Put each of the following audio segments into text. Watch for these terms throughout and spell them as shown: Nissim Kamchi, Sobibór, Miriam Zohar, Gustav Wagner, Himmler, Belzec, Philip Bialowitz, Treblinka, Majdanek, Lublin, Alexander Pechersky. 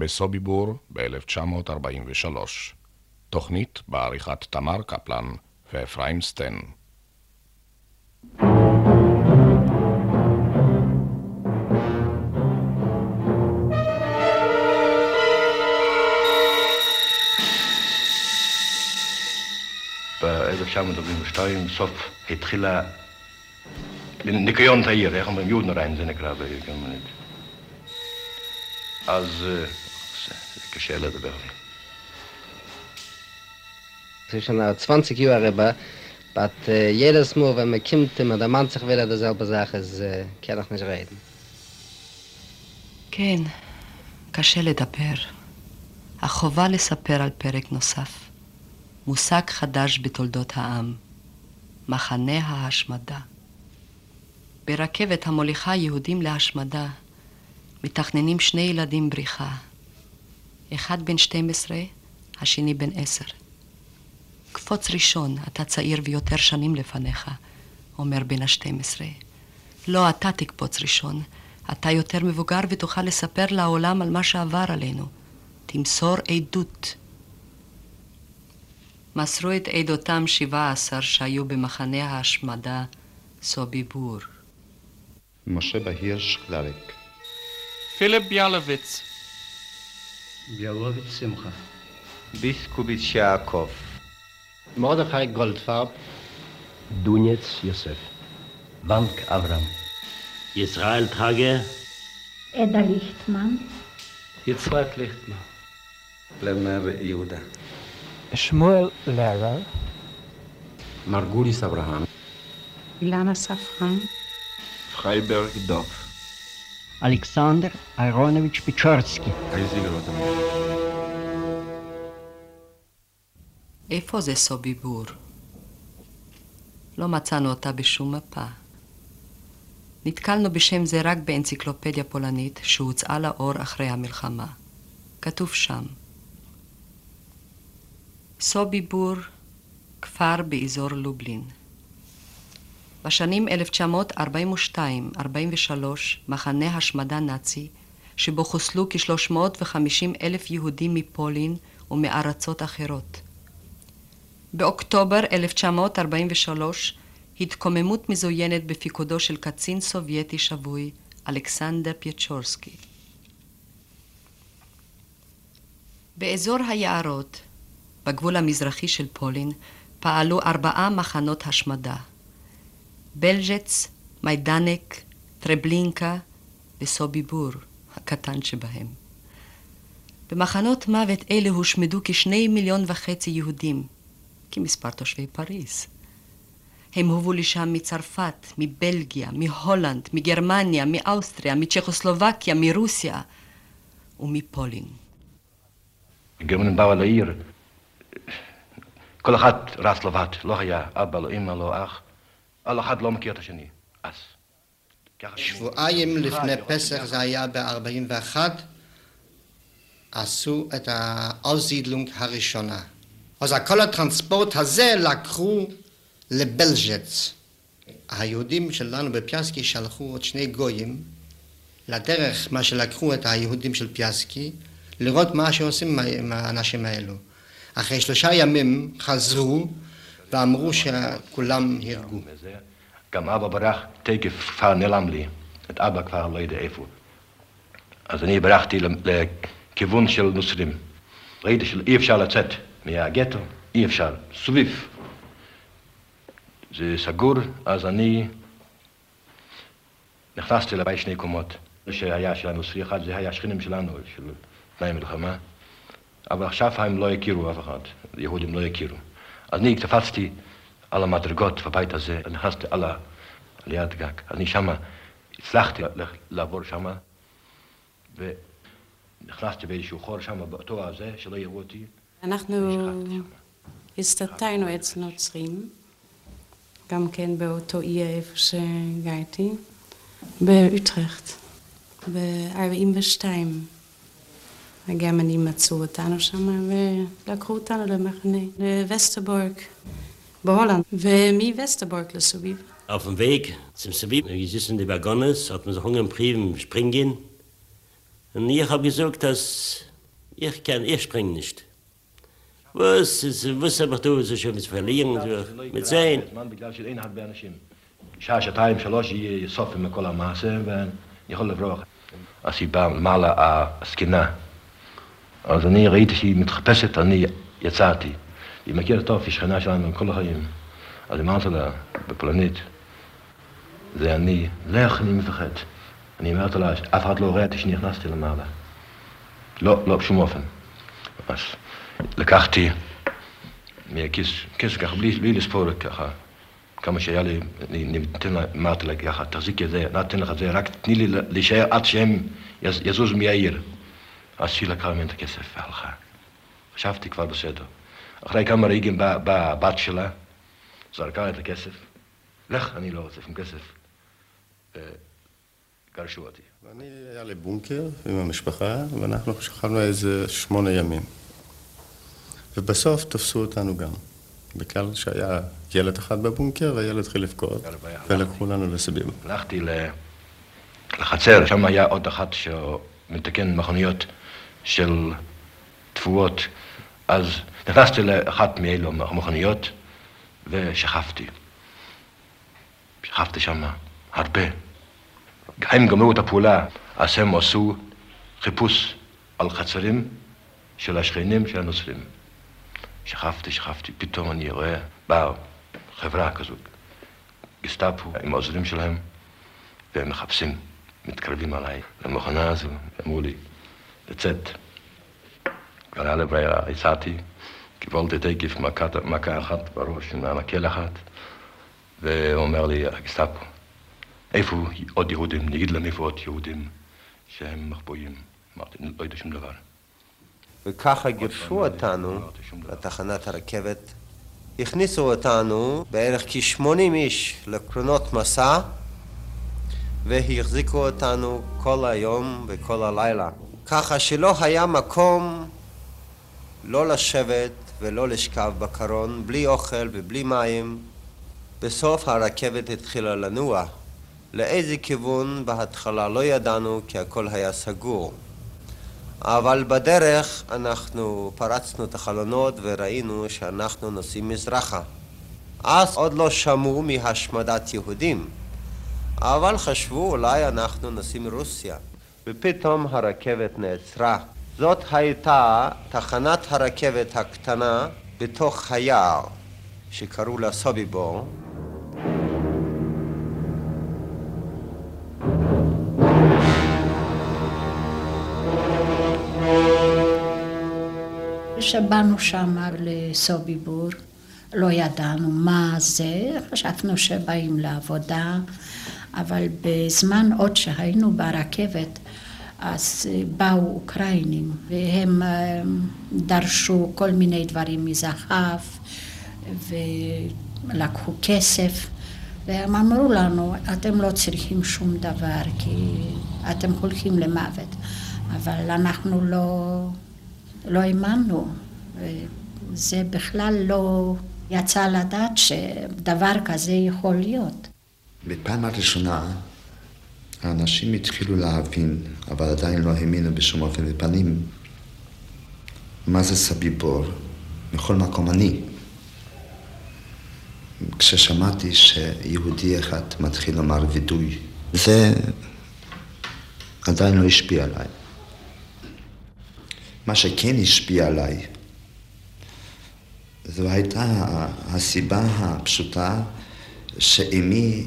בסוביבור ב-1943. תוכנית בעריכת תמר קפלן ופריימסטיין. ב-1942 סוף התחילה לניקיון את העיר, איך אומרים יודנריין זה נקרא בגרמנית. אז זה קשה לדבר. Schon 20 Jahre war, aber jedes Mal, wenn man kommt und der Mann sich wieder dieselbe Sache ist, kann ich nicht reden. כן, קשה לדבר. החובה לספר על פרק נוסף. מושג חדש בתולדות העם. מחנה ההשמדה. ברכבת המוליכה יהודים להשמדה, מתכננים שני ילדים בריחה. אחד בן 12, השני בן 10. קפוץ ראשון, אתה צעיר ויותר שנים לפניך, אומר בן ה-12. לא, אתה תקפוץ ראשון. אתה יותר מבוגר ותוכל לספר לעולם על מה שעבר עלינו. תמסור עדות. מסרו את עדותם 17 שהיו במחנה ההשמדה סוביבור. משה בהיר שקלריק. פיליפ ביאלוביץ. ביאלוביץ שמחה. ביסקוביץ יעקב. מרדכי גולדפרב. דוניץ יוסף. בנק אברהם. ישראל טאגה. עדה ליכטמן. יצחק ליכטמן. פלמר יהודה. שמואל לרר. מרגוליס אברהם. אילנה ספרן. פרייברג דוב. אלכסנדר איירונוביץ' פצ'רסקי. איפה זה סוביבור? לא מצאנו אותה בשום מפה. נתקלנו בשם זה רק באנציקלופדיה פולנית שהוצאה לאור אחרי המלחמה. כתוב שם. סוביבור, כפר באזור לובלין. בשנים 1942-43 מחנה השמדה נאצי, שבו חוסלו כ-350,000 יהודים מפולין ומארצות אחרות. באוקטובר 1943 התקוממות מזוינת בפיקודו של קצין סובייטי שבוי, אלכסנדר פצ'רסקי. באזור היערות, בגבול המזרחי של פולין, פעלו 4 מחנות השמדה. בלז'ץ, מיידנק, טרבלינקה וסוביבור, הקטן שבהם. במחנות מוות אלה הושמדו כ2.5 מיליון יהודים, כמספר תושבי פריז. הם הובאו לשם מצרפת, מבלגיה, מהולנד, מגרמניה, מאוסטריה, מצ'כוסלובקיה, מרוסיה ומפולין. הגרמנים באו על העיר. כל אחד רץ לבד, לא היה אבא, לא אמא, לא אח. כל אחד לא מכיר את השני. אז. שבועיים לפני פסח, זה היה ב-41, עשו את האוסידלונג הראשונה. אז כל הטרנספורט הזה לקחו לבלז'ץ. היהודים שלנו בפיאסקי שלחו עוד 2 גויים לדרך מה שלקחו את היהודים של פיאסקי, לראות מה שעושים עם האנשים האלו. אחרי 3 ימים חזרו ואמרו שכולם הרגו. גם אבא ברח, תקף כבר נעלם לי. את אבא כבר לא יודע איפה. אז אני ברחתי לכיוון של נוצרים. ראיתי שאי אפשר לצאת. מהגטו, אי אפשר, סביב. זה סגור, אז אני נכנסתי לבית 2 קומות. שהיה שלנו סרי אחד, זה היה שכנים שלנו, של תנאי מלחמה. אבל עכשיו הם לא הכירו אף אחד, יהודים לא הכירו. אז אני תפצתי על המדרגות בבית הזה, נכנסתי על יד גג. אני שמה, הצלחתי לעבור שמה, ונכנסתי באיזשהו חור שמה, באותו הזה, שלא יראו אותי. אנחנו הסתתנו אצל נוצרים, גם כן באותו עיר איפה שגרתי, באוטרחט, ב-42. הגרמנים מצאו אותנו שם ולקחו אותנו למחנה, לווסטרבורק, בהולנד, ומווסטרבורק לסוביב. Auf dem Weg zum Subiv, wir sitzen in den Waggons, hat man so Hunger im Priven springen gehen. Und ich habe gesagt, dass Ich spring nicht. Was aber du, so schön mit verlieren, mit sein. שעה, שעתיים, שלוש, יהיה סוף עם כל המעשה, ואני יכול לברוח. הסיבה מעלה הסכינה. אז אני ראיתי שהיא מתחפשת, אני יצאתי. היא מכירה טוב, היא שכנה שלנו כל החיים. אז אמרתי לה, בפולנית, זה אני, לך, אני מפחד. אני אמרתי לה, אף אחד לא ראיתי שנכנסתי למעלה. לא, לא בשום אופן. אז לקחתי מהכיס, כיס ככה, בלי לספור ככה. כמה שהיה לי, אמרתי לה ככה, תחזיקי את זה, נתן לך את זה, רק תני לי להישאר עד שהם יזוז מהעיר. אז היא לקחה ממנה את הכסף והלכה. חשבתי כבר בסדר. אחרי כמה רגעים באה הבת שלה, זרקה את הכסף. לך, אני לא רוצה עם כסף. גרשו אותי. ואני היה לבונקר עם המשפחה, ואנחנו שכבנו איזה 8 ימים. ובסוף תפסו אותנו גם. בכלל שהיה ילד אחד בבונקר, והילד התחיל לבכות, ולקחו לנו לסביבה. הלכתי לחצר, שם היה עוד אחת שמתקן מכוניות של תפועות. אז נכנסתי לאחת מאלו מכוניות, ושכבתי. שכבתי שם הרבה. הם גמרו את הפעולה, אז הם עשו חיפוש על חצרים של השכנים של הנוצרים. שכבתי, פתאום אני רואה, באה חברה כזו, גסטאפו, עם העוזרים שלהם, והם מחפשים, מתקרבים עליי. למכונה הזו, אמרו לי, לצאת. קראה לברירה, הצעתי, קיבלתי תקף מכה אחת בראש, עם המקל אחת, והוא אומר לי, הגסטאפו, איפה עוד יהודים? נגיד להם איפה עוד יהודים שהם מחבואים? אמרתי, לא יודע שום דבר. וככה גירשו אותנו לתחנת הרכבת. הכניסו אותנו בערך כ-80 איש לקרונות מסע, והחזיקו אותנו כל היום וכל הלילה. ככה שלא היה מקום לא לשבת ולא לשכב בקרון, בלי אוכל ובלי מים. בסוף הרכבת התחילה לנוע. לאיזה כיוון בהתחלה לא ידענו, כי הכל היה סגור. אבל בדרך אנחנו פרצנו את החלונות וראינו שאנחנו נוסעים מזרחה. אז עוד לא שמעו מהשמדת יהודים, אבל חשבו אולי אנחנו נוסעים מרוסיה. ופתאום הרכבת נעצרה. זאת הייתה תחנת הרכבת הקטנה בתוך היער, שקראו לה סוביבור. כשבאנו שם לסוביבור, לא ידענו מה זה, חשבנו שבאים לעבודה, אבל בזמן עוד שהיינו ברכבת, אז באו אוקראינים, והם דרשו כל מיני דברים מזהב, ולקחו כסף, והם אמרו לנו, אתם לא צריכים שום דבר, כי אתם הולכים למוות, אבל אנחנו לא האמנו, זה בכלל לא יצא לדעת שדבר כזה יכול להיות. בפעם הראשונה האנשים התחילו להבין, אבל עדיין לא האמינו בשום אופן ופנים, מה זה סוביבור, מכל מקום אני. כששמעתי שיהודי אחד מתחיל לומר וידוי, זה עדיין לא השפיע עליי. מה שכן השפיע עליי, זו הייתה הסיבה הפשוטה שאמי,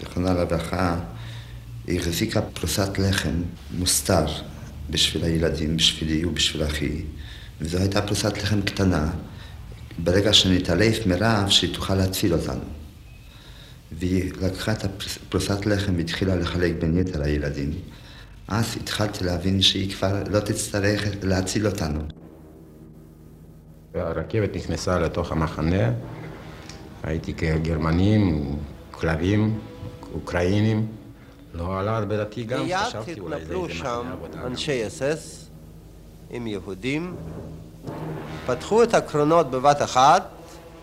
זכרונה לברכה, החזיקה פרוסת לחם מוסתר בשביל הילדים, בשבילי ובשביל אחי, וזו הייתה פרוסת לחם קטנה, ברגע שנתעלף מרעב שהיא תוכל להציל אותנו. והיא לקחה את פרוסת לחם והתחילה לחלק בין יתר הילדים. אז התחלתי להבין שהיא כבר לא תצטרך להציל אותנו. הרכבת נכנסה לתוך המחנה, הייתי כגרמנים, כלבים, אוקראינים. לא עלה הרבה דתי גם, חשבתי אולי זה מחנה עבודה. אנשי אסס עם יהודים, פתחו את הקרונות בבת אחת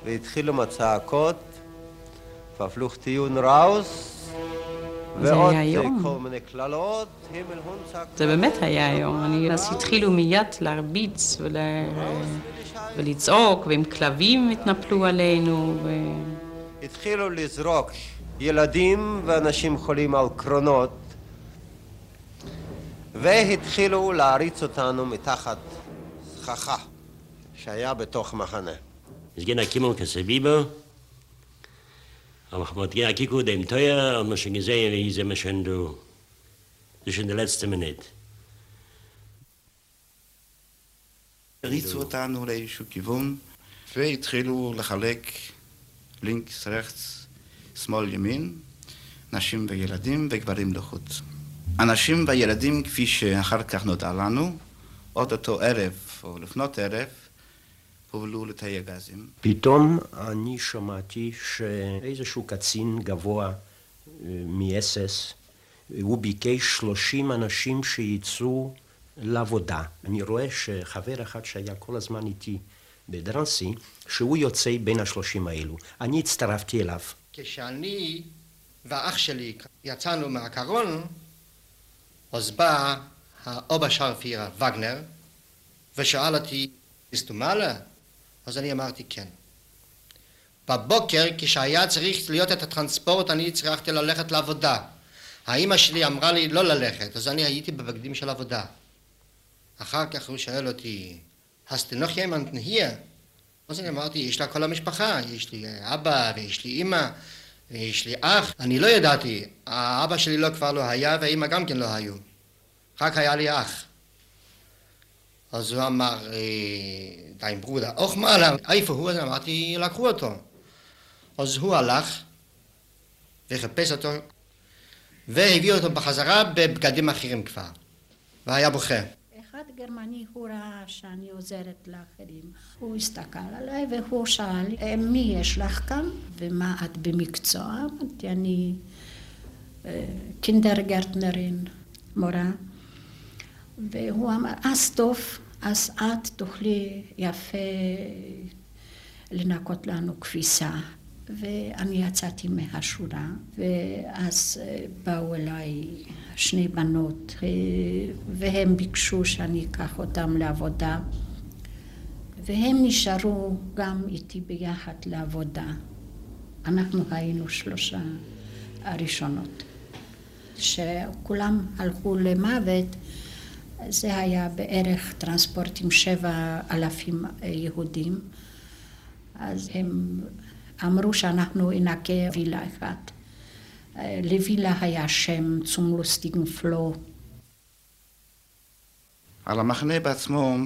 והתחילו מצעקות, פפלוכטיון ראוס, זה היה יום. זה באמת היה יום. אז התחילו מיד להרביץ ולצעוק, ועם כלבים התנפלו עלינו. התחילו לזרוק ילדים ואנשים חולים על קרונות, והתחילו להריץ אותנו מתחת סככה שהיה בתוך מחנה. הסגן הקימון כסביבו, aber man ging akiko dem Teuer und man schon gesehen, wie sie mir schon do, das ist in der letzten Minute. הריצו אותנו לאיזשהו כיוון, והתחילו לחלק לינקס, רחץ, שמאל, ימין, נשים וילדים וגברים לחוץ. אנשים וילדים, כפי שאחר כך נודע לנו, עוד אותו ערב או לפנות ערב, הובלו לתאי הגזים. פתאום אני שמעתי שאיזשהו קצין גבוה מ-SS, הוא ביקש 30 אנשים שיצאו לעבודה. אני רואה שחבר אחד שהיה כל הזמן איתי בדרנסי, שהוא יוצא בין ה-30 האלו. אני הצטרפתי אליו. כשאני ואח שלי יצאנו מהקרון, אז בא האבא שרפירה וגנר ושאל אותי, "אסתומלה?" אז אני אמרתי כן. בבוקר, כשהיה צריך להיות את הטרנספורט, אני צריכתי ללכת לעבודה. האמא שלי אמרה לי לא ללכת, אז אני הייתי בבגדים של עבודה. אחר כך הוא שאל אותי, "hast du noch jemanden hier?" אז אני אמרתי, יש לה כל המשפחה, יש לי אבא ויש לי אמא ויש לי אח. אני לא ידעתי, האבא שלי כבר לא היה והאמא גם כן לא היו. רק היה לי אח. אז הוא אמר, דיין ברודה, אוך מעלה, איפה הוא? אז אמרתי, לקחו אותו. אז הוא הלך וחיפש אותו, והביא אותו בחזרה בבגדים אחרים כבר, והיה בוכה. אחד גרמני, הוא ראה שאני עוזרת לאחרים. הוא הסתכל עליי והוא שאל, מי יש לך כאן? ומה את במקצוע? אמרתי, אני קינדרגרטנרין, מורה. והוא אמר, אז טוב, אז את תוכלי יפה לנקות לנו כביסה. ואני יצאתי מהשורה, ואז באו אליי שני בנות, והם ביקשו שאני אקח אותם לעבודה. והם נשארו גם איתי ביחד לעבודה. אנחנו היינו שלושה הראשונות. שכולם הלכו למוות, זה היה בערך טרנספורט עם 7,000 יהודים, אז הם אמרו שאנחנו ננקה וילה אחת. לוילה היה שם צום לוסטיגן פלו. על המחנה בעצמו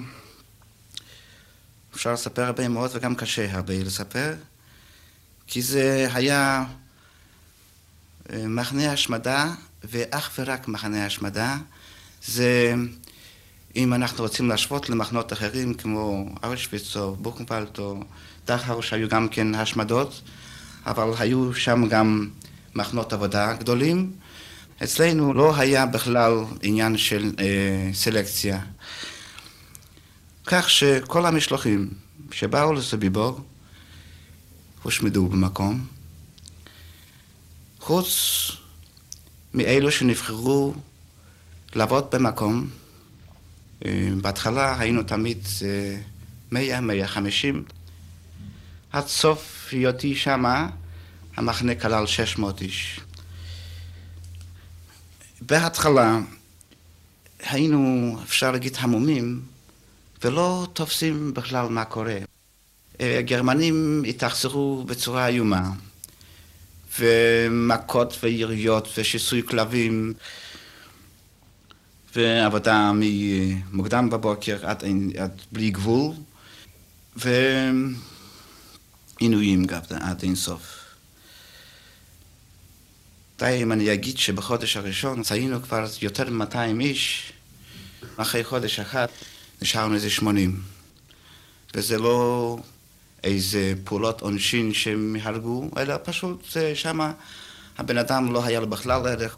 אפשר לספר הרבה מאוד וגם קשה הרבה לספר, כי זה היה מחנה השמדה ואך ורק מחנה השמדה. זה אם אנחנו רוצים להשוות למחנות אחרים, כמו אושוויץ או בוכנוולד או דכאו, שהיו גם כן השמדות, אבל היו שם גם מחנות עבודה גדולים. אצלנו לא היה בכלל עניין של סלקציה. כך שכל המשלוחים שבאו לסוביבור הושמדו במקום, חוץ מאלו שנבחרו לעבוד במקום. בהתחלה היינו תמיד 100-150. עד סוף היותי שמה, המחנה כלל 600 איש. בהתחלה היינו, אפשר להגיד, המומים, ולא תופסים בכלל מה קורה. הגרמנים התאכזרו בצורה איומה, ומכות ויריות ושיסוי כלבים, ועבודה ממוקדם בבוקר עד בלי גבול, ועינויים גם עד אינסוף. די אם אני אגיד שבחודש הראשון ציינו כבר יותר מ-200 איש, אחרי חודש אחד נשארנו איזה 80. וזה לא איזה פעולות עונשין שהם הרגו, אלא פשוט שמה הבן אדם לא היה לו בכלל ערך.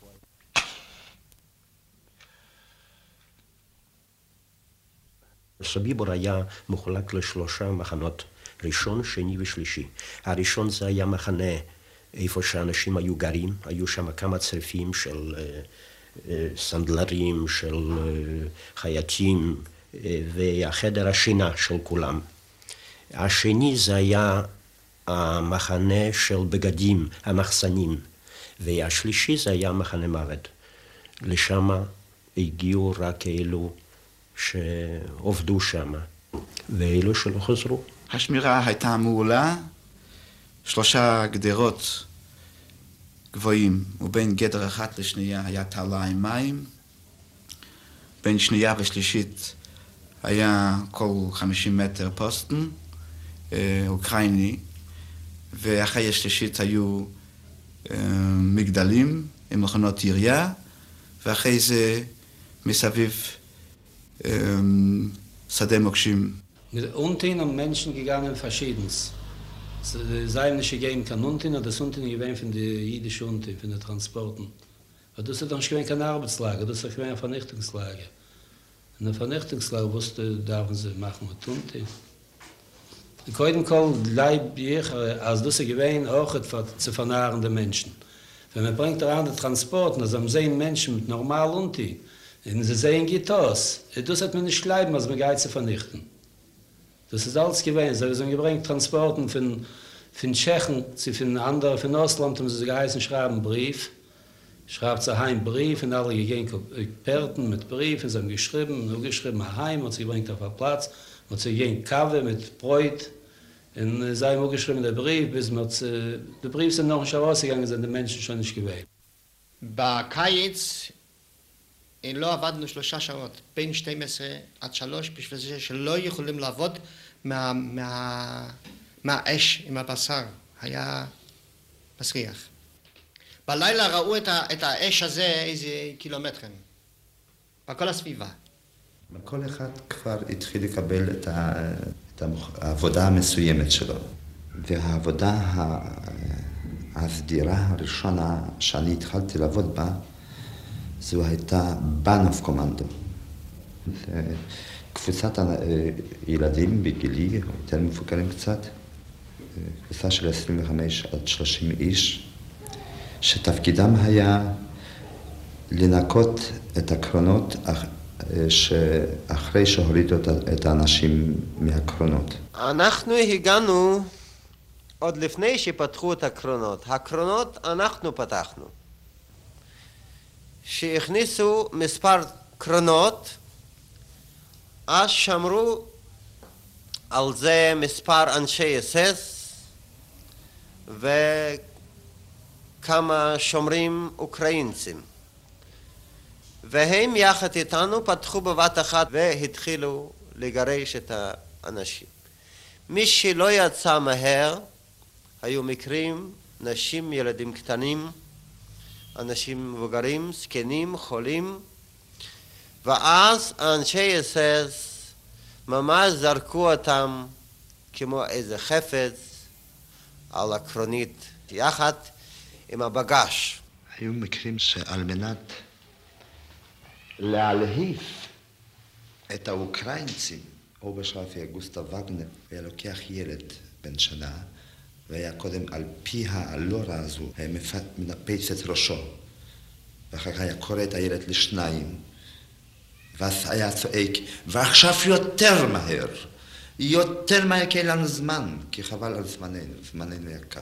סוביבור היה מחולק לשלושה מחנות, ראשון, שני ושלישי. הראשון זה היה מחנה איפה שאנשים היו גרים, היו שם כמה צריפים של סנדלרים, של חייטים, והחדר השינה של כולם. השני זה היה המחנה של בגדים, המחסנים, והשלישי זה היה מחנה מוות. לשם הגיעו רק אלו שעובדו שם, ואלו שלא חזרו. השמירה הייתה מעולה, שלושה גדרות גבוהים, ובין גדר אחת לשנייה היה תעלה עם מים, בין שנייה ושלישית היה כל 50 מטר פוסטן אוקראיני, ואחרי השלישית היו מגדלים עם מכונות ירייה, ואחרי זה מסביב שדה מוקשים. Unten haben Menschen gegangen verschiedenes. Sei nicht gegangen kann unten, das unten gewesen von der jüdische unten, von den Transporten. Aber das ist dann schon kein Arbeitslager, das ist ein Vernichtungslager. In der Vernichtungslager wusste, dürfen sie machen mit unten. Kein Kohl leib ich, als das gewesen auch zu vernahrende Menschen. Wenn man bringt da andere Transporten, also am sehen Menschen mit normal unten. Und sie sehen geht aus. Das hat man nicht leiden, als man geht zu vernichten. Das ist alles gewesen. Sie haben gebringt Transporten von Tschechen, von anderen, von Ostland, haben sie geheißen, schreiben Brief. Schreibt sie heim Brief, und alle gehen Perten mit Briefen, sie haben geschrieben, nur geschrieben heim, und sie bringt auf den Platz, und sie gehen Kaffee mit Bräut, und sie haben auch geschrieben den Brief, bis man zu... Die Briefe sind noch nicht rausgegangen, sind die Menschen schon nicht gewesen. Bei Kajitz לא עבדנו שלושה שעות, בין 12 עד 3, בשביל זה שלא יכולים לעבוד מהאש עם הבשר, היה מסריח. בלילה ראו את האש הזה איזה קילומטרים, בכל הסביבה. כל אחד כבר התחיל לקבל את העבודה המסוימת שלו. והעבודה הסדירה הראשונה שאני התחלתי לעבוד בה, זו הייתה בנוף קומנדו. קבוצת ילדים בגילי, יותר מבוגרים קצת, קבוצה של 25 עד 30 איש, שתפקידם היה לנקות את הקרונות אחרי שהורידו את האנשים מהקרונות. אנחנו הגענו עוד לפני שפתחו את הקרונות. הקרונות אנחנו פתחנו. שהכניסו מספר קרונות, אז שמרו על זה מספר אנשי אס-אס וכמה שומרים אוקראינסים. והם יחד איתנו פתחו בבת אחת והתחילו לגרש את האנשים. מי שלא יצא מהר, היו מקרים, נשים, ילדים קטנים, אנשים מבוגרים, זקנים, חולים, ואז אנשי אס-אס ממש זרקו אותם כמו איזה חפץ על הקרונית, יחד עם הבגש. היו מקרים שעל מנת להלהיף את האוקראינסים, או בשרפיה גוסטב וגנר, היה לוקח ילד בן שנה, והיה קודם על פי האלורה הזו, היה מנפץ את ראשו, ואחר כך היה קורא את הילד לשניים, ואז היה צועק, ועכשיו יותר מהר, יותר מהר כי אין לנו זמן, כי חבל על זמננו, זמננו יקר.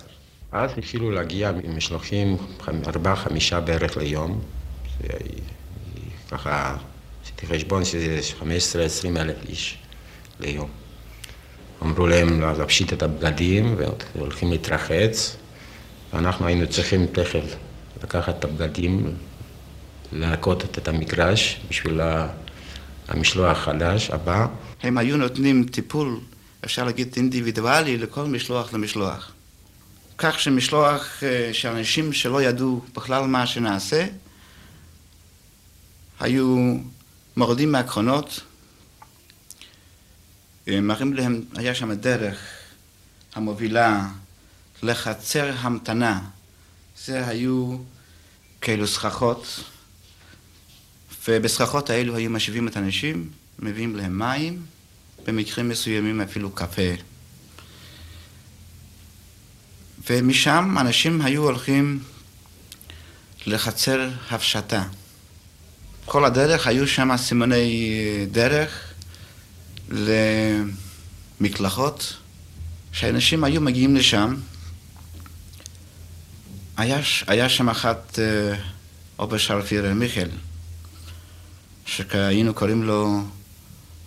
אז התחילו להגיע משלוחים 4-5 בערך ליום, זה ככה, עשיתי חשבון שזה 15-20 אלף איש ליום. אמרו להם להפשיט את הבגדים והולכים להתרחץ, ואנחנו היינו צריכים תכף לקחת את הבגדים, לנקות את המגרש בשביל המשלוח החדש הבא. הם היו נותנים טיפול, אפשר להגיד אינדיבידואלי, לכל משלוח למשלוח. כך שמשלוח שאנשים שלא ידעו בכלל מה שנעשה, היו מורדים מהקרונות, מראים להם, היה שם דרך המובילה לחצר המתנה. זה היו כאילו סככות, ובסככות האלו היו משיבים את האנשים, מביאים להם מים, במקרים מסוימים אפילו קפה. ומשם אנשים היו הולכים לחצר הפשטה. כל הדרך היו שם סימני דרך למקלחות, שאנשים היו מגיעים לשם. היה שם אחת אוברשארפיר מיכל, שהיינו קוראים לו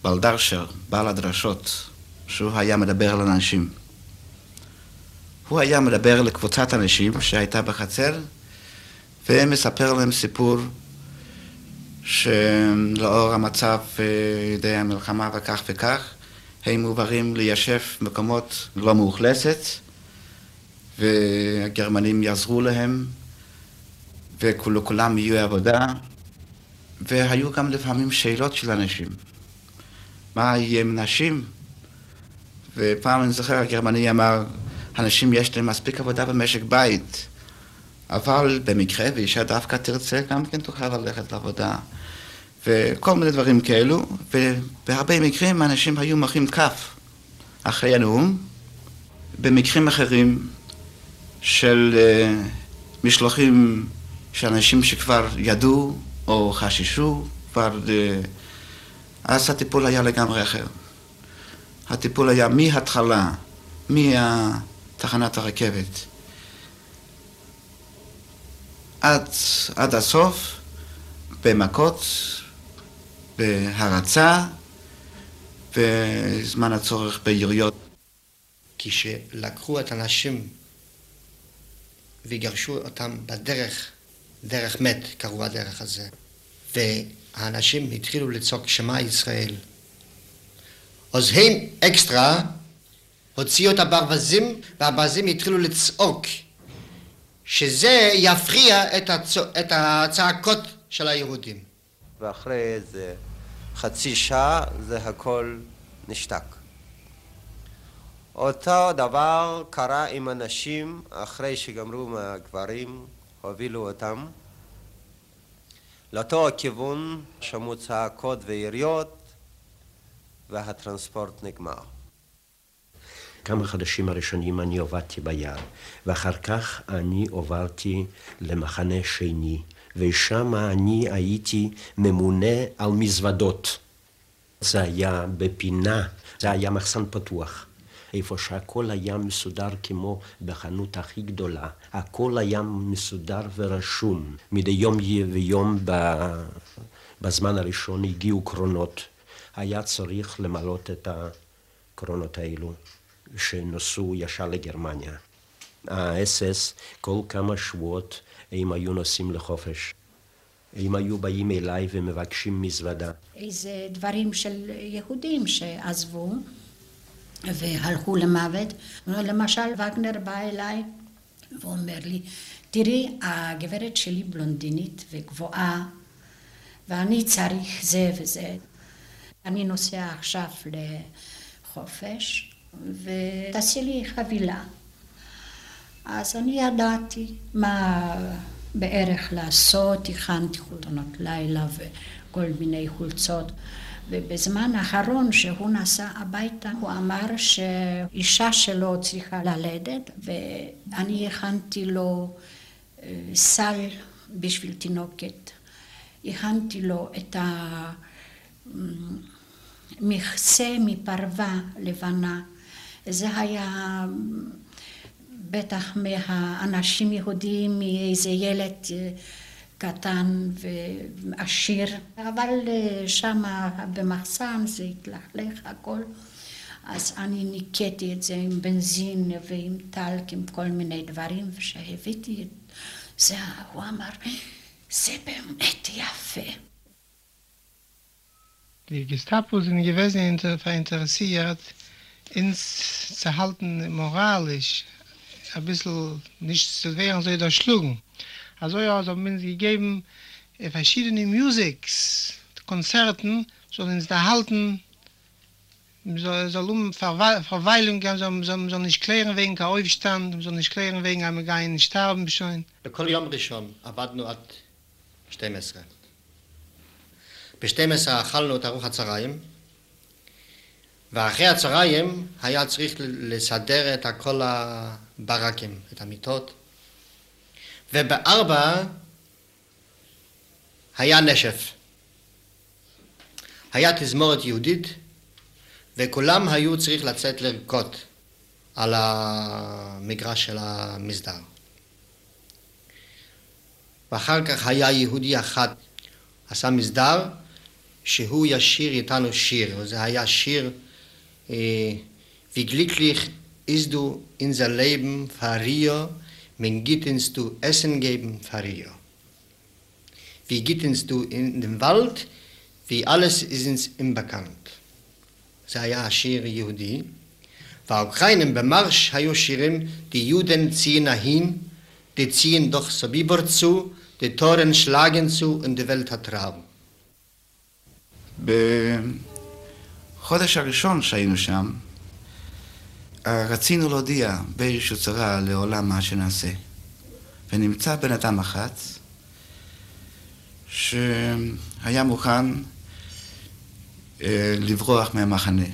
בלדרשר, בעל הדרשות, שהוא היה מדבר על אנשים. הוא היה מדבר לקבוצת אנשים שהייתה בחצר, ומספר להם סיפור שלאור המצב די המלחמה וכך וכך, הם מועברים ליישב מקומות לא מאוכלסת, והגרמנים יעזרו להם, וכולם יהיו עבודה, והיו גם לפעמים שאלות של אנשים. מה יהיה עם נשים? ופעם אני זוכר, הגרמני אמר, אנשים יש להם מספיק עבודה במשק בית, אבל במקרה, ואישה דווקא תרצה, גם כן תוכל ללכת לעבודה, וכל מיני דברים כאלו, ובהרבה מקרים האנשים היו מוחאים כף אחרי הנאום. במקרים אחרים של משלוחים שאנשים שכבר ידעו או חששו, אז הטיפול היה לגמרי אחר. הטיפול היה מההתחלה, מתחנת הרכבת, עד הסוף, במכות, בהרצה, בזמן הצורך ביריות. כשלקחו את האנשים ויגרשו אותם בדרך, דרך מת, קראו הדרך הזה, והאנשים התחילו לצעוק שמע ישראל. אז הם אקסטרה הוציאו את הברווזים, והברווזים התחילו לצעוק, שזה יפריע את הצעקות של היהודים. ואחרי איזה חצי שעה זה הכל נשתק. אותו דבר קרה עם הנשים אחרי שגמרו מהגברים, הובילו אותם לאותו הכיוון, שמעו צעקות ויריות, והטרנספורט נגמר. כמה חודשים הראשונים אני עובדתי ביער, ואחר כך אני עוברתי למחנה שני, ושם אני הייתי ממונה על מזוודות. זה היה בפינה, זה היה מחסן פתוח, איפה שהכל היה מסודר כמו בחנות הכי גדולה. הכל היה מסודר ורשום. מדי יום ויום בזמן הראשון הגיעו קרונות. היה צריך למלות את הקרונות האלו שנוסעו ישר לגרמניה. האס-אס כל כמה שבועות הם היו נוסעים לחופש. הם היו באים אליי ומבקשים מזוודה. איזה דברים של יהודים שעזבו והלכו למוות. למשל, וגנר בא אליי ואומר לי, תראי, הגברת שלי בלונדינית וגבוהה, ואני צריך זה וזה. אני נוסע עכשיו לחופש, ותעשי לי חבילה. אז אני ידעתי מה בערך לעשות, הכנתי חולצות לילה וכל מיני חולצות. ובזמן האחרון שהוא נסע הביתה, הוא אמר שאישה שלו צריכה ללדת, ואני הכנתי לו סל בשביל תינוקת. הכנתי לו את המכסה מפרווה לבנה. זה היה בטח מהאנשים יהודים, מאיזה ילד קטן ועשיר, אבל שם במחסן זה התלכלך הכל, אז אני ניקטתי את זה עם בנזין ועם טלק, עם כל מיני דברים, ושהביתי את זה, הוא אמר, זה באמת יפה. Die Gestapo sind gewesen interessiert, ins zu halten moralisch, ein bisschen nichts zu wehren, so unterschlagen. Also ja, so haben wir uns gegeben verschiedene Musics, Konzerten, so uns da halten, so Verweilung, so nicht klären wegen kein Aufstand, so nicht klären wegen einmal gar nicht sterben beschein. בכל יום ראשון עבדנו עד 12. ב-12 אכלנו את ארוחת הצהריים, ואחרי הצהריים היה צריך לסדר את כל ברקים, את המיטות. וב-4 היה נשף. היה תזמורת יהודית, וכולם היו צריך לצאת לרקוד על המגרש של המסדר. ואחר כך היה יהודי אחד, עשה מסדר, שהוא ישיר איתנו שיר. זה היה שיר, Wie glücklich ist du in sein Leben, Fario, wenn gittens du Essen geben, Fario. Wie gittens du in den Wald, wie alles ist uns ihm bekannt. זה היה השיר יהודי. והאוקראינים במרש היו שירים, die Juden ziehen dahin, die ziehen doch Sobibór zu, die Toren schlagen zu und die Welt hat Raum. בחודש הראשון שהיינו שם, רצינו להודיע בישוש צרה לעולם מה שנעשה. ונמצא בן אדם אחד שהיה מוכן לברוח מהמחנה.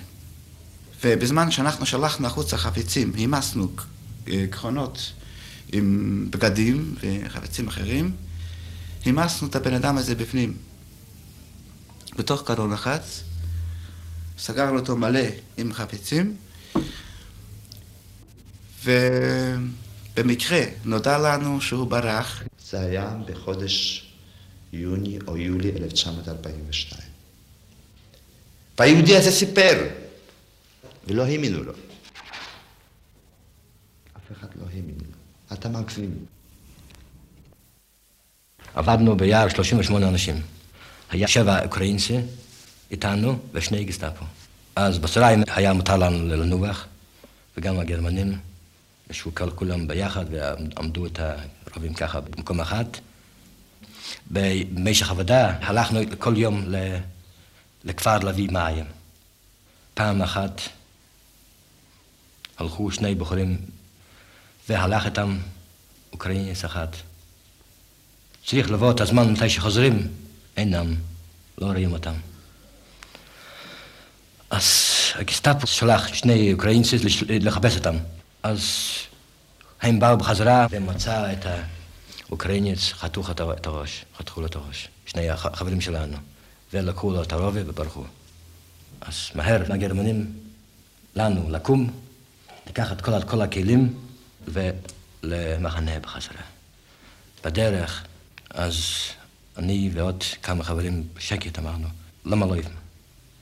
ובזמן שאנחנו שלחנו החוצה חפצים, הימסנו קרונות עם בגדים וחפצים אחרים, הימסנו את הבן אדם הזה בפנים. בתוך קרון אחד, סגרנו אותו מלא עם חפצים, ובמקרה נודע לנו שהוא ברח. זה היה בחודש יוני או יולי 1942. והיהודי הזה סיפר, ולא האמינו לו. אף אחד לא האמין לו. אתה מגזים. עבדנו ביער 38 אנשים. היה 7 אוקראינסים איתנו ו2 גסטאפו. אז בצהריים היה מותר לנו לנוח, וגם הגרמנים. שוקל כולם ביחד ועמדו את הרובים ככה במקום אחד. במשך עבודה הלכנו כל יום לכפר להביא מים. פעם אחת הלכו 2 בחורים והלך איתם אוקראינס אחד. צריך לבוא את הזמן מתי שחוזרים, אינם, לא רואים אותם. אז הגסטאפו שלח 2 אוקראינסים לחפש אותם. אז הם באו בחזרה ומצא את האוקראינץ, חתוך את הראש, חתכו לו את הראש, 2 החברים שלנו, ולקחו לו את הרובה וברחו. אז מהר הגרמנים לנו לקום, לקח את כל הכלים ולמחנה בחזרה. בדרך, אז אני ועוד כמה חברים בשקט אמרנו, למה לא יפה?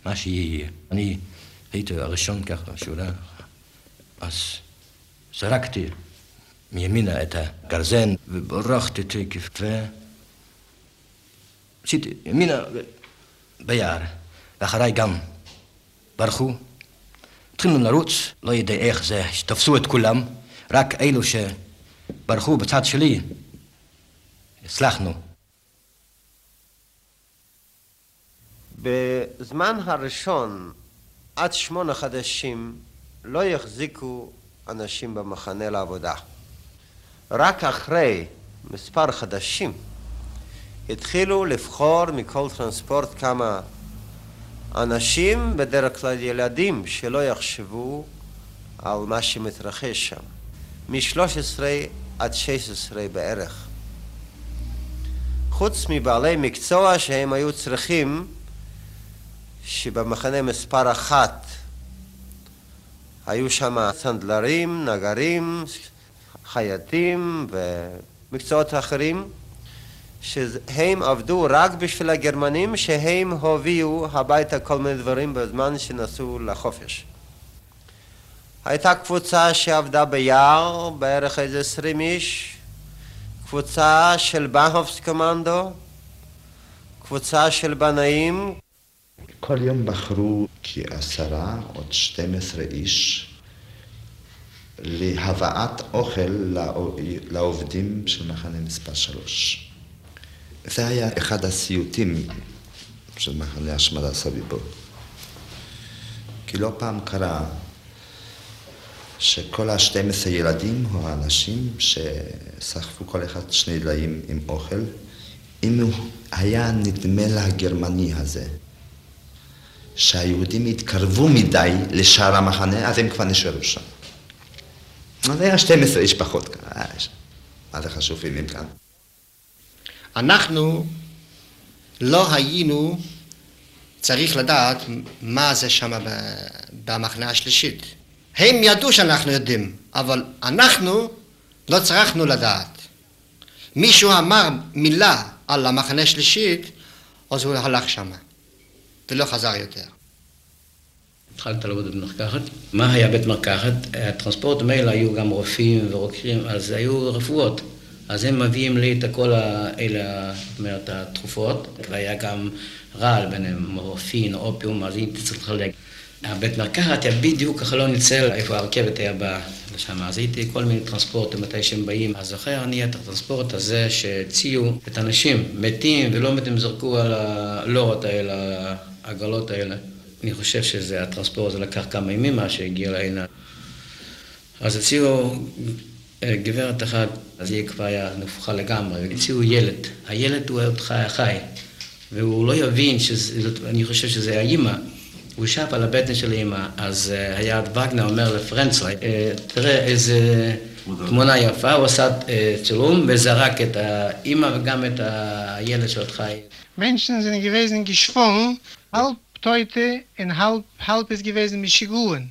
מה שיהיה. אני הייתי הראשון ככה, שאולה, אז זרקתי מימינה את הגרזן וברחתי תקף ועשיתי ימינה ביער, ואחריי גם ברחו. התחילנו לרוץ, לא יודע איך זה, שתפסו את כולם, רק אלו שברחו בצד שלי, הצלחנו. בזמן הראשון עד 8 חדשים לא יחזיקו אנשים במחנה לעבודה. רק אחרי מספר חדשים התחילו לבחור מכל טרנספורט כמה אנשים, בדרך כלל ילדים, שלא יחשבו על מה שמתרחש שם. מ-13 עד 16 בערך. חוץ מבעלי מקצוע שהם היו צריכים שבמחנה מספר 1 היו שם סנדלרים, נגרים, חייטים ומקצועות אחרים שהם עבדו רק בשביל הגרמנים, שהם הביאו הביתה כל מיני דברים בזמן שנסעו לחופש. הייתה קבוצה שעבדה ביער, בערך איזה 20 איש, קבוצה של בהופס קומנדו, קבוצה של בנאים. כל יום בחרו כ10 או 12 איש להבאת אוכל לעובדים של מחנה מספר 3. זה היה אחד הסיוטים של מחנה השמדה סוביבור. כי לא פעם קרה שכל 12 ילדים או האנשים שסחפו כל אחד 2 דליים עם אוכל, אם הוא היה נדמה להגרמני הזה, שהיהודים התקרבו מדי לשער המחנה, אז הם כבר נשארו שם. אז היה 12 איש פחות. מה זה חשוב אם נתראה? אנחנו לא היינו צריך לדעת מה זה שם במחנה השלישית. הם ידעו שאנחנו יודעים, אבל אנחנו לא צריכנו לדעת. מישהו אמר מילה על המחנה השלישית, אז הוא הלך שם ולא חזר יותר. התחלת לעבוד בבית מרקחת. מה היה בית מרקחת? הטרנספורט מייל היו גם רופאים ורוקחים, אז היו רפואות. אז הם מביאים לי את כל האלה, זאת התרופות. והיה גם רעל ביניהם, מורפין, אופיום, אז היא תצטרך לחלק. הבית מרקחת היה בדיוק החלון אצל איפה הרכבת היה באה לשם. אז הייתי כל מיני טרנספורט, מתי שהם באים. אז אחר אני את הטרנספורט הזה שהציעו את האנשים, מתים ולא מתים, זרקו על הלורות האלה, העגלות האלה. אני חושב שזה, הטרנספורט זה לקח כמה ימים מה שהגיע לעינה. אז הציעו גברת אחת, אז היא כבר היה נפוחה לגמרי. הציעו ילד. הילד הוא עוד חי, והוא לא יבין שזה, אני חושב שזה האימא. הוא ישב על הבטן של אימא, אז היה וגנר אומר לפרנצלי, תראה איזה תמונה יפה, הוא עשה צילום וזרק את האימא וגם את הילד של עוד חי. Menschen sind gewesen geschwungen, halb Teute und halb ist gewesen mit Schiguren.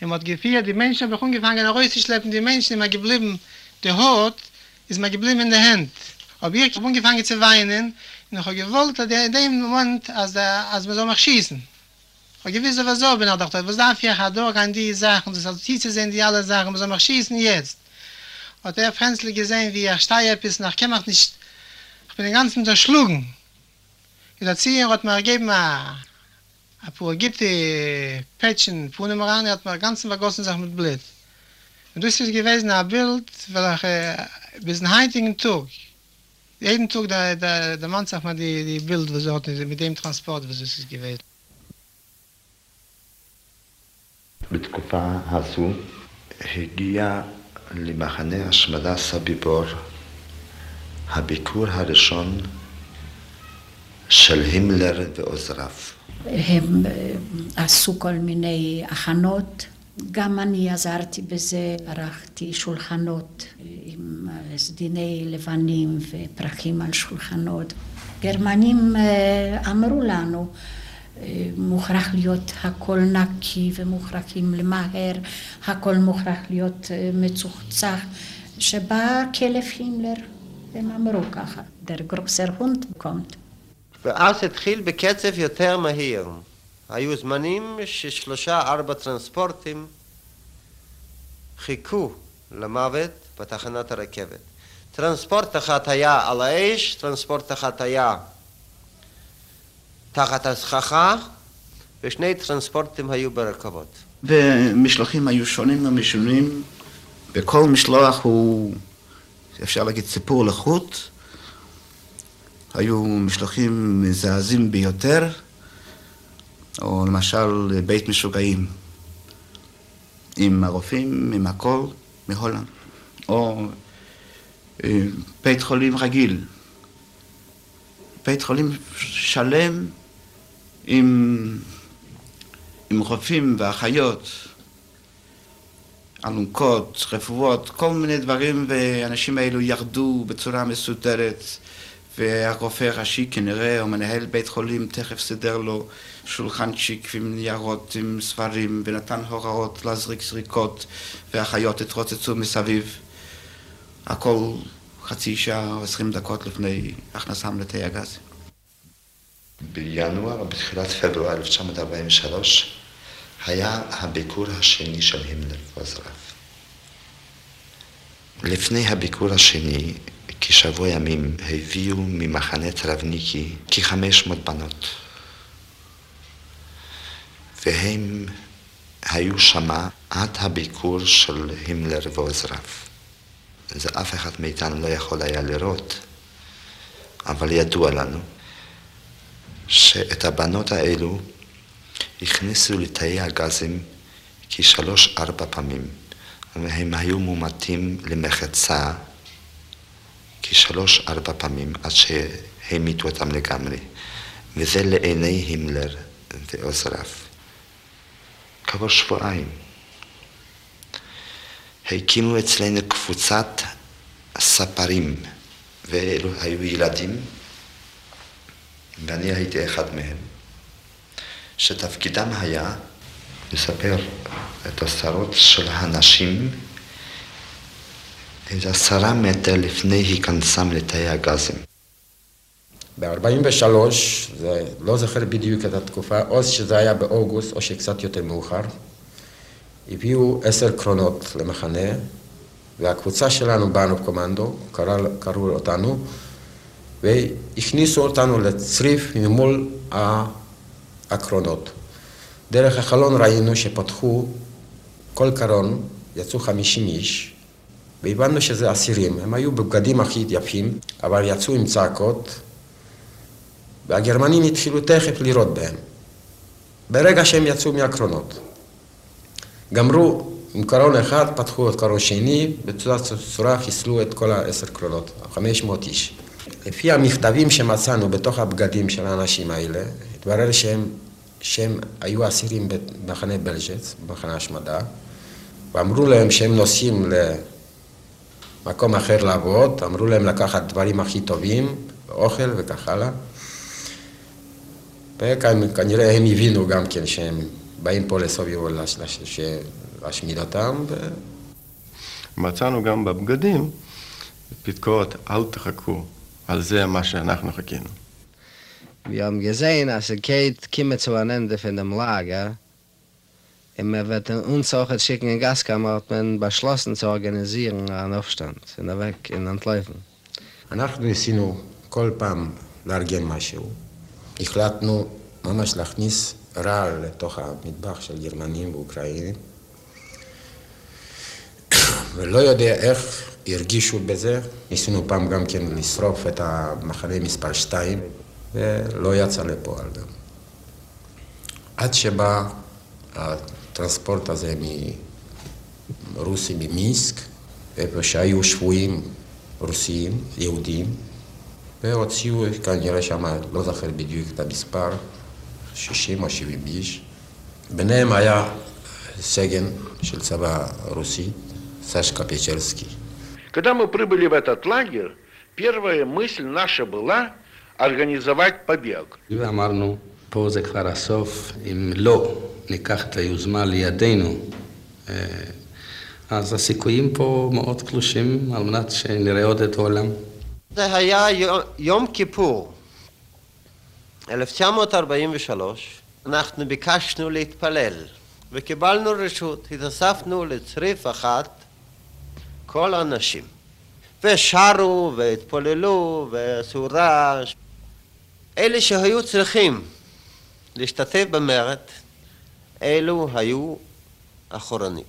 Er hat gefeiert, die Menschen haben angefangen, rauszuschleppen, die Menschen sind mal geblieben, der Hort ist mal geblieben in der Hand. Aber ich habe angefangen zu weinen und habe gewollt, in dem Moment, als man so macht schießen. Ich habe gewusst, was so bin, ich dachte, was darf ich, hat auch an die Sachen, das hat die sind die alle Sachen, man soll macht schießen jetzt. Hat der Frenzli gesehen, wie ich stehe bis nach Kemach nicht, ich bin den ganzen zerschlagen. Ich dachte, er hat mir gegeben, aber gibt die Pätchen, Punemeran, er hat mir ganzen vergossen Sachen mit Blit. Und das ist gewesen ein Bild, weil ich bis den heutigen Tag, jeden Tag der Mann sagt mir die Bild, was er hat, mit dem Transport, was es ist gewesen. בתקופה הזו הגיע למחנה השמדה סוביבור הביקור הראשון של הימלר ועוזריו. הם עשו כל מיני הכנות, גם אני עזרתי בזה, ערכתי שולחנות עם סדיני לבנים ופרחים על שולחנות. גרמנים אמרו לנו, מוכרח להיות הכל נקי ומוכרחים למהר, הכל מוכרח להיות מצוחצח, שבא כלב הימלר, הם אמרו ככה, דר גרוסר הונד קומט. ואז התחיל בקצב יותר מהיר. היו זמנים ש3-4 טרנספורטים חיכו למוות בתחנת הרכבת. טרנספורט אחת היה על האש, טרנספורט אחת היה תחת הסככה, ושני טרנספורטים היו ברכבות. ומשלוחים היו שונים ומשונים, וכל משלוח הוא, אפשר להגיד, סיפור לחוט. היו משלוחים מזעזעים ביותר, או למשל בית משוגעים, עם הרופאים, עם הכל, מהולנד, או בית חולים רגיל, בית חולים שלם, עם רופאים ואחיות, אלונקות, רפואות, כל מיני דברים, ואנשים האלו ירדו בצורה מסודרת, והרופא הראשי כנראה, הוא מנהל בית חולים, תכף סידר לו שולחנצ'יק עם ניירות, עם ספרים, ונתן הוראות להזריק זריקות, והאחיות התרוצצו מסביב. הכל חצי שעה או 20 דקות לפני הכנסם לתאי הגז. בינואר, בתחילת פברואר 1943, היה הביקור השני של הימלר ועוזריו. לפני הביקור השני, כשבוע ימים, הביאו ממחנה טרבלינקה כ-500 בנות. והם היו שמה עד הביקור של הימלר ועוזריו. זה אף אחד מאיתנו לא יכול היה לראות, אבל ידוע לנו שאת הבנות האלו הכניסו לתאי הגזים כ3-4 פעמים, והם היו מומתים למחצה כ3-4 פעמים עד שהמיתו אותם לגמרי, וזה לעיני הימלר ועוזריו. כעבור שבועיים הקימו אצלנו קבוצת ספרים, ואלו היו ילדים, ואני הייתי אחד מהם, שתפקידם היה לספר את הסרות של הנשים, איזה 10 מטר לפני היכנסם לתאי הגזים. ב-43, זה לא זוכר בדיוק את התקופה, או שזה היה באוגוסט או שקצת יותר מאוחר, הביאו 10 קרונות למחנה, והקבוצה שלנו באנו בקומנדו, קראו אותנו, והכניסו אותנו לצריף ממול הקרונות. דרך החלון ראינו שפתחו כל קרון, יצאו 50 איש, והבנו שזה אסירים. הם היו בבגדים הכי יפים, אבל יצאו עם צעקות, והגרמנים התחילו תכף לירות בהם. ברגע שהם יצאו מהקרונות. גמרו עם קרון אחד, פתחו את קרון שני, בצורה חיסלו את כל 10 קרונות, 500 איש. לפי המכתבים שמצאנו בתוך הבגדים של האנשים האלה, התברר שהם היו אסירים במחנה בלז'ץ, במחנה השמדה, ואמרו להם שהם נוסעים למקום אחר לעבוד, אמרו להם לקחת דברים הכי טובים, אוכל וכך הלאה. וכנראה הם הבינו גם כן שהם באים פה לסוביבור להשמיד אותם. מצאנו גם בבגדים פתקאות, אל תחכו, על זה מה שאנחנו חכינו. Wir haben gesehen, als Kate kommt zu einem Ende von dem Lager, und wir werden uns auch als Schicken in Gaskammer, hat man beschlossen zu organisieren einen Aufstand, in der Weg, in Entläufen. אנחנו ניסינו כל פעם לארגן משהו. החלטנו ממש להכניס רעל לתוך המטבח של גרמנים ואוקראינים, ולא יודע איך הרגישו בזה. ניסינו פעם גם כן לשרוף את המחנה מספר 2, ולא יצא לפועל גם. עד שבא הטרנספורט הזה מרוסי ממינסק, שהיו שבויים רוסיים, יהודים, והוציאו כנראה שם, לא זכר בדיוק את המספר, 60 או 70 איש. ביניהם היה סגן של צבא רוסי, סאשקה פצ'רסקי. Когда мы прибыли в этот лагерь, первая мысль наша была организовать побег. ואמרנו, פה זה כבר הסוף, אם לא ניקח את היוזמה לידינו, אז הסיכויים פה מאוד קלושים על מנת שנראה עוד את העולם. זה היה יום כיפור, 1943. אנחנו ביקשנו להתפלל, וקיבלנו רשות, התאספנו לצריף אחת, כל האנשים. ושרו, והתפוללו, ועשו רעש. אלה שהיו צריכים להשתתף במרד, אלו היו אחורנית.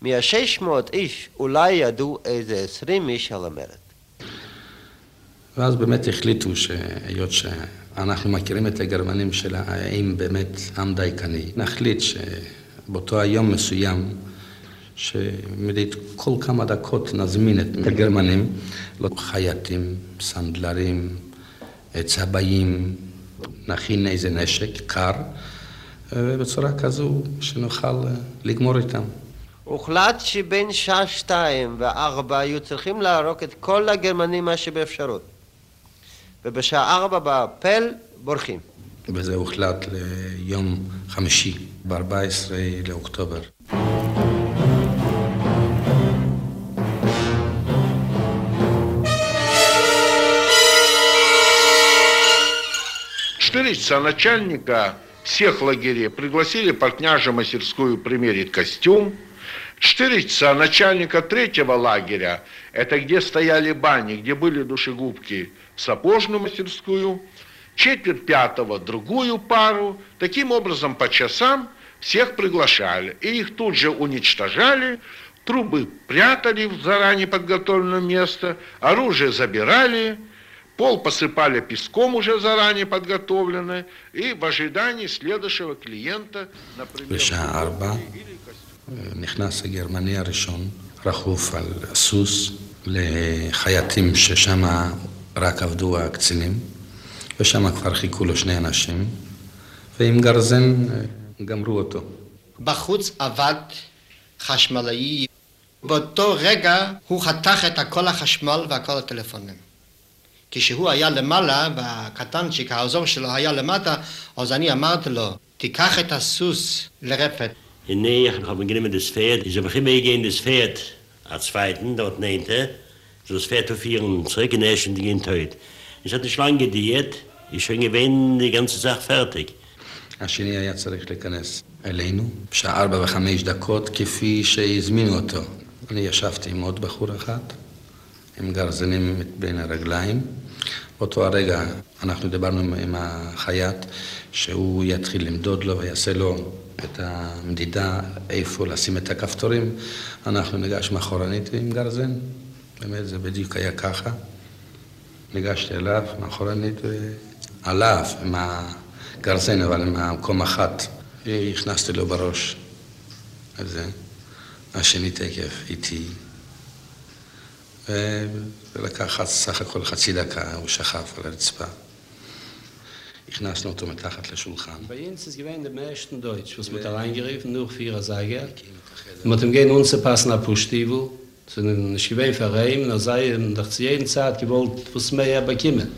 מה-600 איש אולי ידעו איזה 20 איש על המרד. ואז באמת החליטו שהיות שאנחנו מכירים את הגרמנים של האם באמת עם דייקני, נחליט שבאותו היום מסוים שמדי כל כמה דקות נזמין את הגרמנים, חייטים, סנדלרים, צבעים, נכין איזה נשק קר, ובצורה כזו שנוכל לגמור איתם. הוחלט שבין שעה 2 ו-4 היו צריכים להרוג את כל הגרמנים מה שבאפשרות, ובשעה 4 בפל בורחים. וזה הוחלט ליום חמישי, ב-14 לאוקטובר. Начальника всех лагерей пригласили по княже мастерскую примерить костюм. 4 часа начальника 3-го лагеря, это где стояли бани, где были душегубки, в сапожную мастерскую. 4-5 другую пару. Таким образом по часам всех приглашали. И их тут же уничтожали, трубы прятали в заранее подготовленное место, оружие забирали. Пол посыпали песком уже заранее подготовленное, и в ожидании следующего клиента, например... בשעה 4 נכנס הגרמני הראשון, רכוף על סוס, לחייטים ששם רק עבדו הקצינים, ושם כבר חיכו לו 2 אנשים, ועם גרזן גמרו אותו. בחוץ עבד חשמלאי, באותו רגע הוא חתך את הכל החשמל והכל הטלפונים. כשהוא היה למעלה, והקטנצ'יק, העוזר שלו היה למטה, אז אני אמרתי לו, תיקח את הסוס לרפת. Nee, ich habe genommen das Pferd. Ich habe gegeben das Pferd als zweiten, dort nehnte. So das Pferd auf ihren zurückgenäscht und die ging tot. Ich hatte schon lange gedient. Ich schon gewesen, die ganze Sache fertig. השני היה צריך להיכנס אלינו, בשעה 4:05 כפי שהזמינו אותו. אני ישבתי עם עוד בחור אחת, עם גרזנים בין הרגליים. באותו הרגע אנחנו דיברנו עם החייט שהוא יתחיל למדוד לו ויעשה לו את המדידה איפה לשים את הכפתורים. אנחנו ניגש מאחורנית עם גרזן, באמת זה בדיוק היה ככה. ניגשתי אליו מאחורנית ועליו עם גרזן, אבל מהמקום אחת. הכנסתי לו בראש, וזה. השני תקף איתי, ולקח סך הכל חצי דקה, הוא שכב על הרצפה. הכנסנו אותו מתחת לשולחן. ביינס זה גוון דמאשטן דויטש, was mit reingeriffen, nur vierer Seiger. Mit dem gehen unser passender Pustivo, zu den Schwein Verein, da sei nach jeden Zeit gewollt, was mehr bekommen.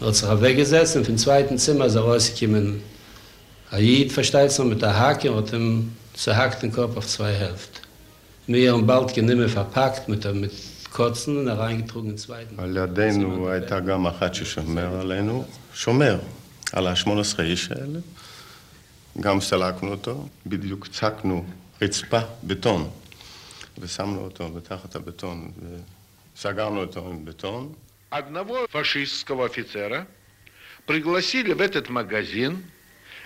Hat sich weggesetzt und im zweiten Zimmer ist er rausgekommen. Haid versteht es noch mit der Hake und dem zerhackten Kopf auf zwei Hälften. Mir und bald genimmer verpackt mit Kotzen und er reingetrunken im zweiten. על ידינו הייתה גם אחת ששומר עלינו, שומר על ה-18 איש האלה. גם סלקנו אותו, בדיוק צקנו רצפה בטון ושמנו אותו בתחת הבטון וסגרנו אותו עם בטון. Одного фашистского офицера пригласили в этот магазин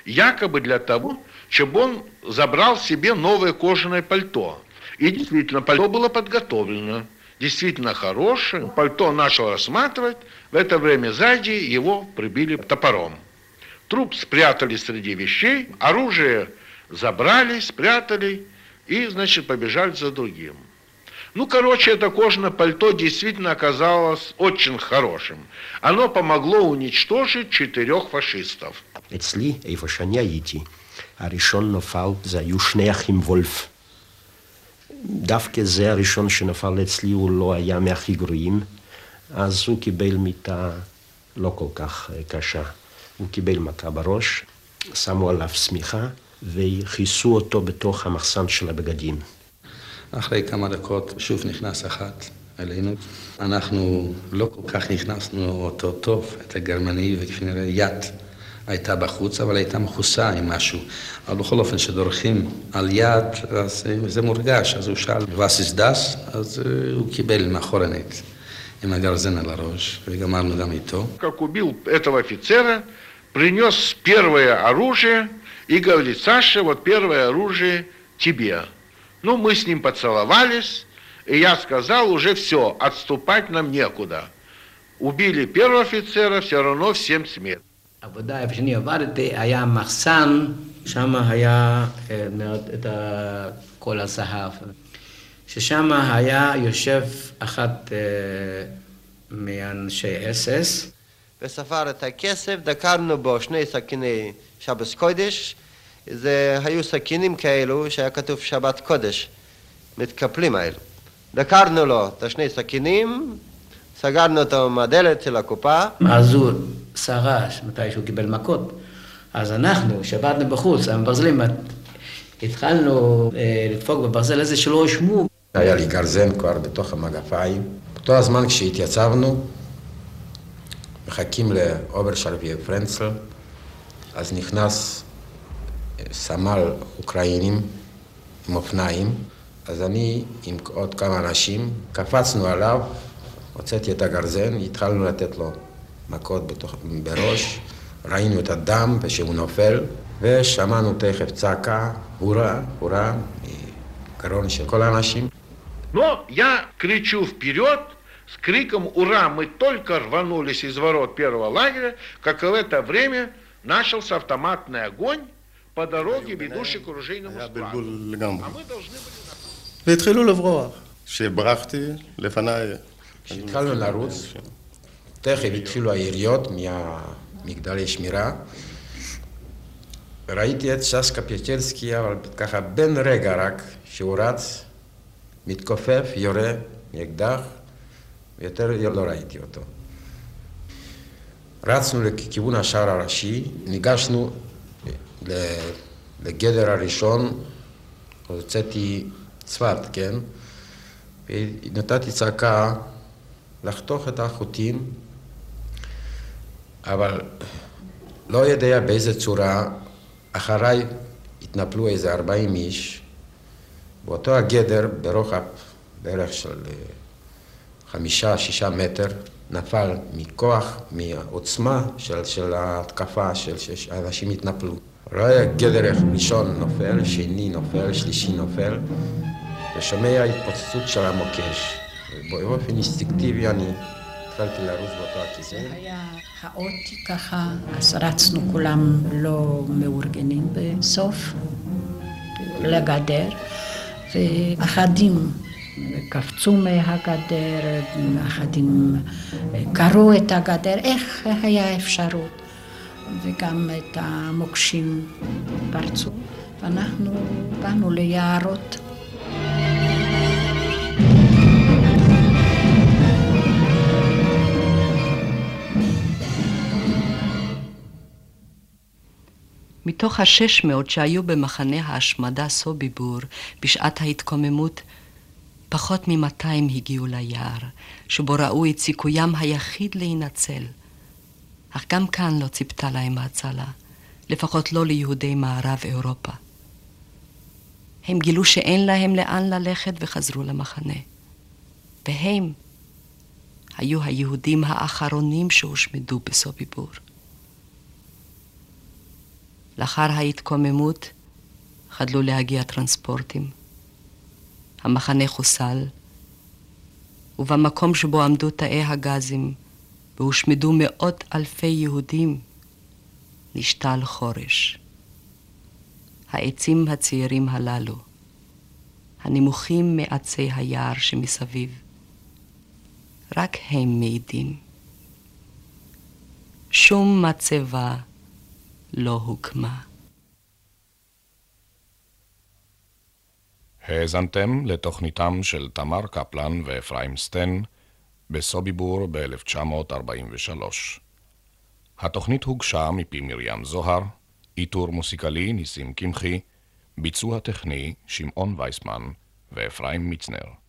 якобы для того, чтобы он забрал себе новое кожаное пальто. И действительно, пальто было подготовлено, действительно хорошее. Пальто начал рассматривать, в это время сзади его прибили топором. Труп спрятали среди вещей, оружие забрали, спрятали и, значит, побежали за другим. Ну, короче, это кожаное пальто действительно оказалось очень хорошим. Оно помогло уничтожить 4 фашистов. אצלי, איפה שאני הייתי, הראשון נופל, זה היו 2 אחים וולף. דווקא זה הראשון שנפל אצלי, הוא לא היה מהכי גרועים, אז הוא קיבל מיטה לא כל כך קשה. הוא קיבל מכה בראש, שמו עליו סמיכה וכיסו אותו בתוך המחסן של הבגדים. אחרי כמה דקות שוב נכנס אחת אלינו. אנחנו לא כל כך נכנסנו אותו טוב, את הגרמני, וכנראה יד הייתה בחוץ, אבל הייתה מחוסה עם משהו. אבל בכל אופן, שדורכים על יד, אז זה מורגש. אז הוא שאל, וסיס דס? אז הוא קיבל מאחורנית, עם הגרזן על הראש, וגמרנו גם איתו. כביל את האפיצרה, פריניוס פרוויה ארוז'ה, יגאולי סשה, ואת פרוויה ארוז'ה תיביה. Ну, мы с ним поцеловались, и я сказал, уже все, отступать нам некуда. Убили первого офицера, все равно всем смерть. העבודה, איפה שאני עבדתי, היה מחסן, שם היה את כל הזהב. ששם היה יושב אחת מאנשי אס-אס. וספר את הכסף, דקרנו בו 2 סכיני שבס קודש, זה היו סכינים כאלו שהיה כתוב שבת קודש, מתקפלים האלו. דקרנו לו את 2 סכינים, סגרנו אותו מהדלת של הקופה. אז הוא שרש מתי שהוא קיבל מכות. אז אנחנו, שבתנו בחוץ, המברזלים, התחלנו לדפוק בברזל הזה שלא ישמו. היה לי גרזן כבר בתוך המגפיים. באותו הזמן כשהתייצבנו, מחכים לאובר שרבייה פרנצל, אז נכנס סמל אוקראינים עם אופניים, אז אני עם עוד כמה אנשים, קפצנו עליו, הוצאתי את הגרזן, התחלנו לתת לו מכות בראש, ראינו את הדם ושהוא נופל, ושמענו תכף צעקה, הורה, הורה, מגרון של כל האנשים. Но я кричу вперед, с криком «Ура!» мы только рванулись из ворот первого лагеря, как в это время начался автоматный огонь, היה בלגול לגמרי. והתחילו לברוח. כשברחתי לפניי... כשהתחלנו לרוץ, תכף התחילו היריות מהמגדלי שמירה. ראיתי את ז'סקה פייצ'רסקי, אבל ככה בן רגע רק, שהוא רץ, מתכופף, יורה, אקדח, ויותר לא ראיתי אותו. רצנו לכיוון השער הראשי, ניגשנו לגדר הראשון, הוצאתי צוות, כן? ונתתי צעקה לחתוך את החוטים, אבל לא יודע באיזה צורה, אחריי התנפלו איזה 40 איש, באותו הגדר ברוחב בערך של 5-6 מטר, נפל מכוח, מעוצמה של ההתקפה, שאנשים התנפלו. רואה גדר ראשון נופל, שני נופל, שלישי נופל, ושומע התפוצצות של המוקש. ובאופן אינסטינקטיבי אני התחלתי לרוץ באותו הכיסא. היה האוטי ככה, אז רצנו כולם לא מאורגנים בסוף, לגדר, ואחדים קפצו מהגדר, אחדים קראו את הגדר, איך היה אפשרות, וגם את המוקשים פרצו, ואנחנו באנו ליערות. מתוך 600 שהיו במחנה ההשמדה סוביבור בשעת ההתקוממות, פחות מ-200 הגיעו ליער, שבו ראו את סיכוים היחיד להינצל. אך גם כאן לא ציפתה להם ההצלה, לפחות לא ליהודי מערב אירופה. הם גילו שאין להם לאן ללכת וחזרו למחנה. והם היו היהודים האחרונים שהושמדו בסוביבור. לאחר ההתקוממות חדלו להגיע טרנספורטים. המחנה חוסל, ובמקום שבו עמדו תאי הגזים והושמדו מאות אלפי יהודים, נשתל חורש. העצים הצעירים הללו, הנמוכים מעצי היער שמסביב, רק הם מעידים. שום מצבה לא הוקמה. האזנתם לתוכניתם של תמר קפלן ופריימסטיין בסוביבור ב-1943. התוכנית הוגשה מפי מרים זוהר, איתור מוסיקלי ניסים קמחי, ביצוע טכני שמעון וייסמן ואפרים מצנר.